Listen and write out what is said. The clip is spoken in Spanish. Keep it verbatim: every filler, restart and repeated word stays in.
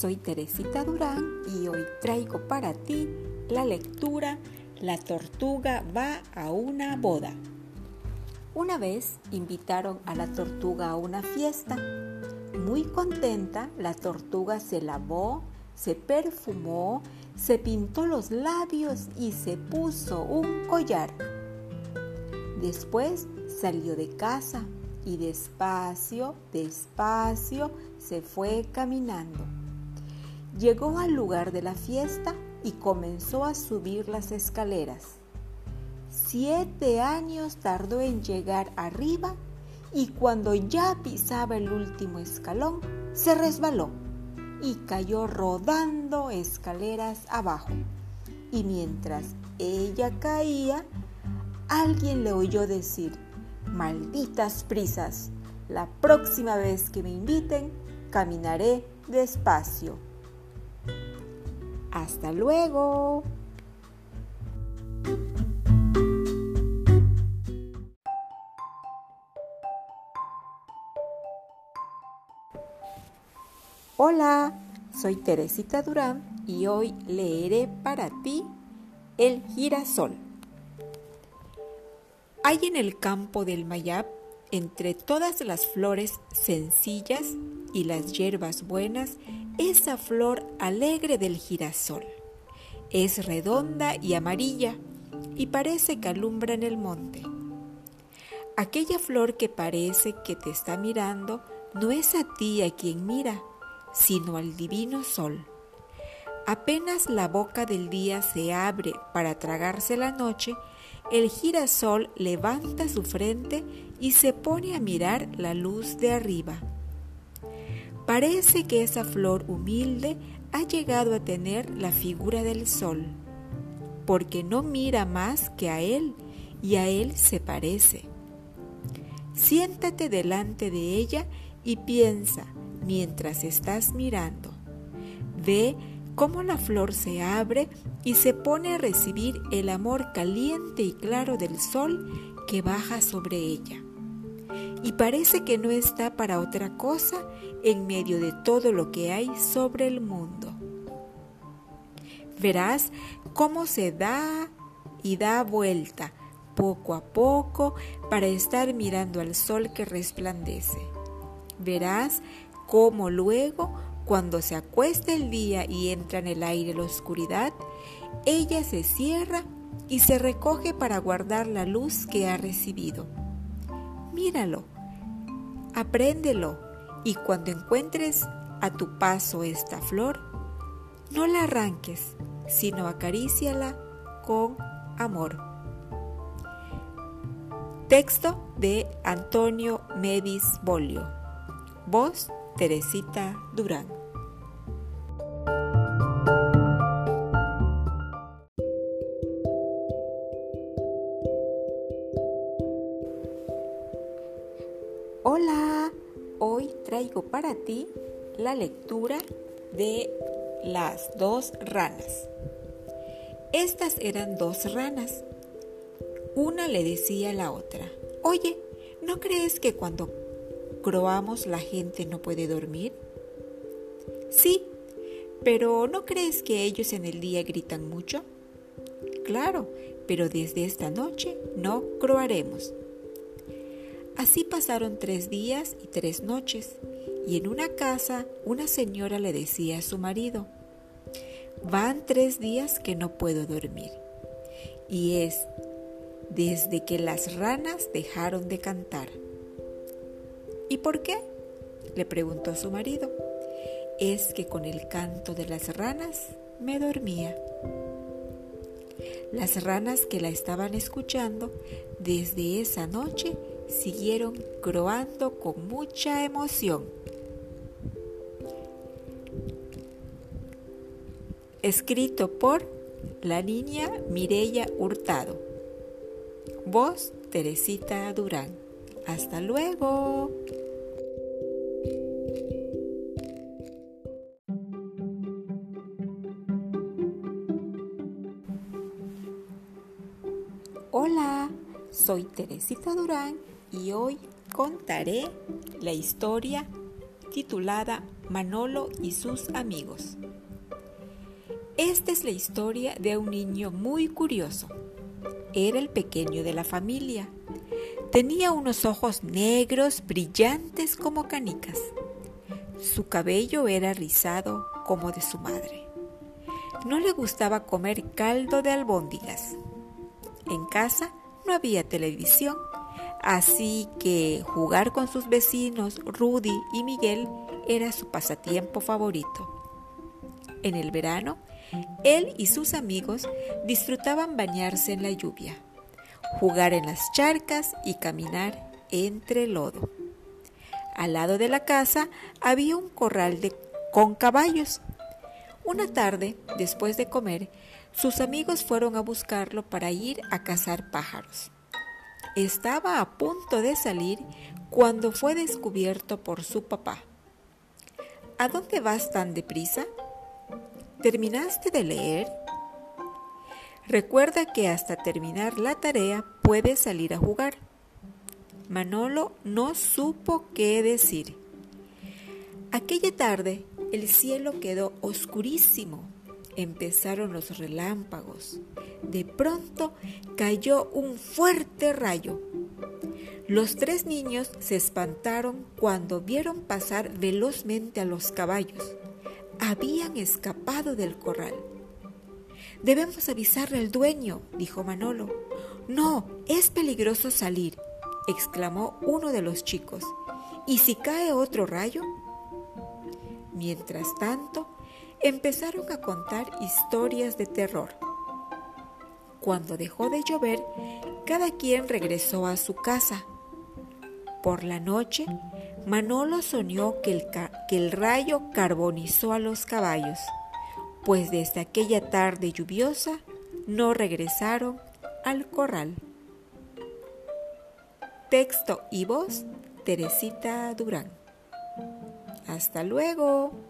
Soy Teresita Durán y hoy traigo para ti la lectura La tortuga va a una boda. Una vez invitaron a la tortuga a una fiesta. Muy contenta, la tortuga se lavó, se perfumó, se pintó los labios y se puso un collar. Después salió de casa y despacio, despacio se fue caminando. Llegó al lugar de la fiesta y comenzó a subir las escaleras. Siete años tardó en llegar arriba y cuando ya pisaba el último escalón, se resbaló y cayó rodando escaleras abajo. Y mientras ella caía, alguien le oyó decir: «Malditas prisas, la próxima vez que me inviten, caminaré despacio». ¡Hasta luego! Hola, soy Teresita Durán y hoy leeré para ti El girasol. Hay en el campo del Mayab, entre todas las flores sencillas y las hierbas buenas, esa flor alegre del girasol. Es redonda y amarilla y parece que alumbra en el monte. Aquella flor que parece que te está mirando no es a ti a quien mira, sino al divino sol. Apenas la boca del día se abre para tragarse la noche, el girasol levanta su frente y se pone a mirar la luz de arriba. Parece que esa flor humilde ha llegado a tener la figura del sol, porque no mira más que a él y a él se parece. Siéntate delante de ella y piensa mientras estás mirando. Ve cómo la flor se abre y se pone a recibir el amor caliente y claro del sol que baja sobre ella. Y parece que no está para otra cosa en medio de todo lo que hay sobre el mundo. Verás cómo se da y da vuelta poco a poco para estar mirando al sol que resplandece. Verás cómo luego, cuando se acuesta el día y entra en el aire la oscuridad, ella se cierra y se recoge para guardar la luz que ha recibido. Míralo, apréndelo, y cuando encuentres a tu paso esta flor, no la arranques, sino acaríciala con amor. Texto de Antonio Mediz Bolio. Voz, Teresita Durán. Hola, hoy traigo para ti la lectura de Las dos ranas. Estas eran dos ranas. Una le decía a la otra: «Oye, ¿no crees que cuando croamos la gente no puede dormir?». «Sí, pero ¿no crees que ellos en el día gritan mucho?». «Claro, pero desde esta noche no croaremos». Así pasaron tres días y tres noches, y en una casa una señora le decía a su marido: «Van tres días que no puedo dormir, y es desde que las ranas dejaron de cantar». «¿Y por qué?», le preguntó su marido. «Es que con el canto de las ranas me dormía». Las ranas que la estaban escuchando desde esa noche siguieron croando con mucha emoción. Escrito por la niña Mireia Hurtado. Voz, Teresita Durán. ¡Hasta luego! Hola, soy Teresita Durán y hoy contaré la historia titulada Manolo y sus amigos. Esta es la historia de un niño muy curioso. Era el pequeño de la familia. Tenía unos ojos negros brillantes como canicas. Su cabello era rizado como de su madre. No le gustaba comer caldo de albóndigas. En casa no había televisión, así que jugar con sus vecinos Rudy y Miguel era su pasatiempo favorito. En el verano, él y sus amigos disfrutaban bañarse en la lluvia, jugar en las charcas y caminar entre lodo. Al lado de la casa había un corral de, con caballos. Una tarde, después de comer, sus amigos fueron a buscarlo para ir a cazar pájaros. Estaba a punto de salir cuando fue descubierto por su papá. ¿A dónde vas tan deprisa? ¿Terminaste de leer? Recuerda que hasta terminar la tarea puedes salir a jugar. Manolo no supo qué decir. Aquella tarde el cielo quedó oscurísimo. Empezaron los relámpagos. De pronto cayó un fuerte rayo. Los tres niños se espantaron cuando vieron pasar velozmente a los caballos. Habían escapado del corral. «Debemos avisarle al dueño», dijo Manolo. «No, es peligroso salir», exclamó uno de los chicos. «¿Y si cae otro rayo?» Mientras tanto, empezaron a contar historias de terror. Cuando dejó de llover, cada quien regresó a su casa. Por la noche, Manolo soñó que el, ca- que el rayo carbonizó a los caballos, pues desde aquella tarde lluviosa no regresaron al corral. Texto y voz, Teresita Durán. Hasta luego.